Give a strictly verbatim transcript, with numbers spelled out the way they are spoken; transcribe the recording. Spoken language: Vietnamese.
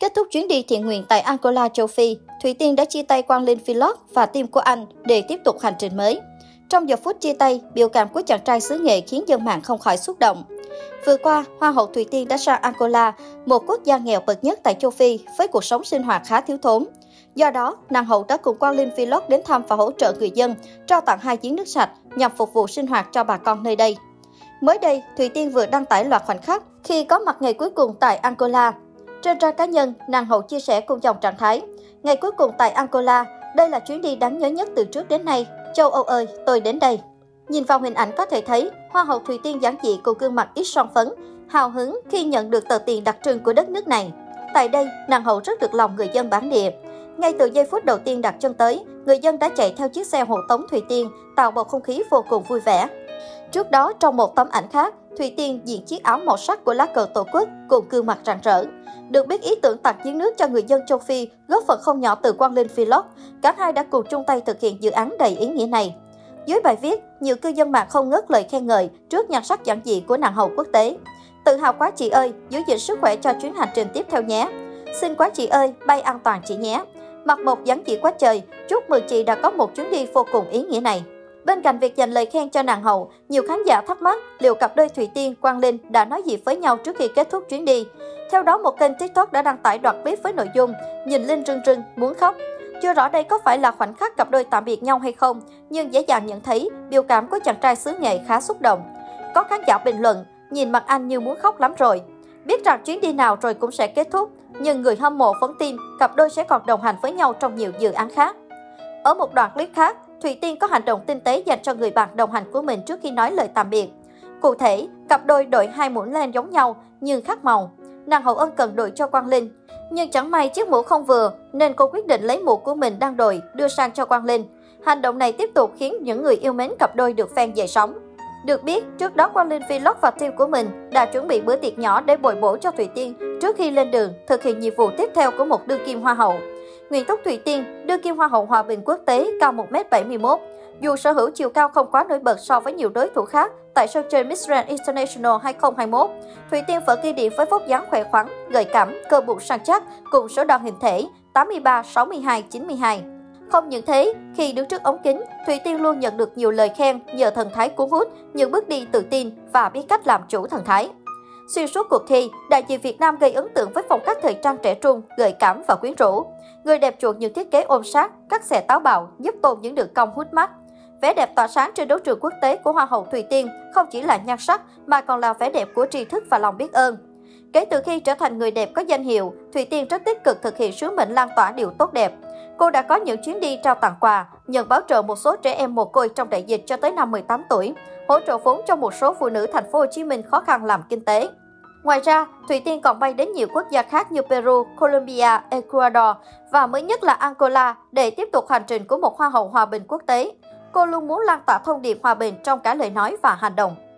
Kết thúc chuyến đi thiện nguyện tại Angola, châu Phi, Thủy Tiên đã chia tay Quang Linh Vlog và team của anh để tiếp tục hành trình mới. Trong giờ phút chia tay, biểu cảm của chàng trai xứ Nghệ khiến dân mạng không khỏi xúc động. Vừa qua, Hoa hậu Thủy Tiên đã sang Angola, một quốc gia nghèo bậc nhất tại châu Phi với cuộc sống sinh hoạt khá thiếu thốn. Do đó, nàng hậu đã cùng Quang Linh Vlog đến thăm và hỗ trợ người dân, trao tặng hai giếng nước sạch nhằm phục vụ sinh hoạt cho bà con nơi đây. Mới đây, Thủy Tiên vừa đăng tải loạt khoảnh khắc khi có mặt ngày cuối cùng tại Angola. Trên trang cá nhân, nàng hậu chia sẻ cùng dòng trạng thái: "Ngày cuối cùng tại Angola, đây là chuyến đi đáng nhớ nhất từ trước đến nay. Châu Âu ơi, tôi đến đây." Nhìn vào hình ảnh có thể thấy, Hoa hậu Thủy Tiên giản dị cùng gương mặt ít son phấn, hào hứng khi nhận được tờ tiền đặc trưng của đất nước này. Tại đây, nàng hậu rất được lòng người dân bản địa. Ngay từ giây phút đầu tiên đặt chân tới, người dân đã chạy theo chiếc xe hộ tống Thủy Tiên, tạo bầu không khí vô cùng vui vẻ. Trước đó, trong một tấm ảnh khác, Thủy Tiên diện chiếc áo màu sắc của lá cờ Tổ quốc cùng gương mặt rạng rỡ. Được biết ý tưởng tặng giếng nước cho người dân châu Phi góp phần không nhỏ từ Quang Linh Vlog, cả hai đã cùng chung tay thực hiện dự án đầy ý nghĩa này. Dưới bài viết, nhiều cư dân mạng không ngớt lời khen ngợi trước nhan sắc giản dị của nàng hậu quốc tế. "Tự hào quá chị ơi, giữ gìn sức khỏe cho chuyến hành trình tiếp theo nhé." "Xinh quá chị ơi, bay an toàn chị nhé." "Mặt mộc giản dị quá trời, chúc mừng chị đã có một chuyến đi vô cùng ý nghĩa này." Bên cạnh việc dành lời khen cho nàng hậu, nhiều khán giả thắc mắc liệu cặp đôi Thủy Tiên, Quang Linh đã nói gì với nhau trước khi kết thúc chuyến đi. Theo đó, một kênh TikTok đã đăng tải đoạn clip với nội dung "Nhìn Linh rưng rưng, muốn khóc". Chưa rõ đây có phải là khoảnh khắc cặp đôi tạm biệt nhau hay không, nhưng dễ dàng nhận thấy biểu cảm của chàng trai xứ Nghệ khá xúc động. Có khán giả bình luận, "Nhìn mặt anh như muốn khóc lắm rồi." Biết rằng chuyến đi nào rồi cũng sẽ kết thúc, nhưng người hâm mộ vẫn tin cặp đôi sẽ còn đồng hành với nhau trong nhiều dự án khác. Ở một đoạn clip khác, Thủy Tiên có hành động tinh tế dành cho người bạn đồng hành của mình trước khi nói lời tạm biệt. Cụ thể, cặp đôi đội hai mũ len giống nhau nhưng khác màu. Nàng hậu ân cần đội cho Quang Linh, nhưng chẳng may chiếc mũ không vừa nên cô quyết định lấy mũ của mình đang đội đưa sang cho Quang Linh. Hành động này tiếp tục khiến những người yêu mến cặp đôi được fan dậy sóng. Được biết, trước đó Quang Linh Vlog và team của mình đã chuẩn bị bữa tiệc nhỏ để bồi bổ cho Thủy Tiên trước khi lên đường thực hiện nhiệm vụ tiếp theo của một đương kim hoa hậu. Nguyễn Tốc Thủy Tiên, đương kim hoa hậu hòa bình quốc tế cao một mét bảy mươi mốt, dù sở hữu chiều cao không quá nổi bật so với nhiều đối thủ khác tại sân chơi Miss Grand International hai không hai mốt, Thủy Tiên vẫn ghi điểm với vóc dáng khỏe khoắn, gợi cảm, cơ bụng săn chắc cùng số đo hình thể tám mươi ba, sáu mươi hai, chín mươi hai. Không những thế, khi đứng trước ống kính, Thủy Tiên luôn nhận được nhiều lời khen nhờ thần thái cuốn hút, những bước đi tự tin và biết cách làm chủ thần thái. Xuyên suốt cuộc thi, đại diện Việt Nam gây ấn tượng với phong cách thời trang trẻ trung, gợi cảm và quyến rũ. Người đẹp chuộng những thiết kế ôm sát, cắt xẻ táo bạo, giúp tôn những đường cong hút mắt. Vẻ đẹp tỏa sáng trên đấu trường quốc tế của Hoa hậu Thủy Tiên không chỉ là nhan sắc mà còn là vẻ đẹp của tri thức và lòng biết ơn. Kể từ khi trở thành người đẹp có danh hiệu, Thủy Tiên rất tích cực thực hiện sứ mệnh lan tỏa điều tốt đẹp. Cô đã có những chuyến đi trao tặng quà, nhận bảo trợ một số trẻ em mồ côi trong đại dịch cho tới năm mười tám tuổi, hỗ trợ vốn cho một số phụ nữ thành phố Hồ Chí Minh khó khăn làm kinh tế. Ngoài ra, Thủy Tiên còn bay đến nhiều quốc gia khác như Peru, Colombia, Ecuador và mới nhất là Angola để tiếp tục hành trình của một hoa hậu hòa bình quốc tế. Cô luôn muốn lan tỏa thông điệp hòa bình trong cả lời nói và hành động.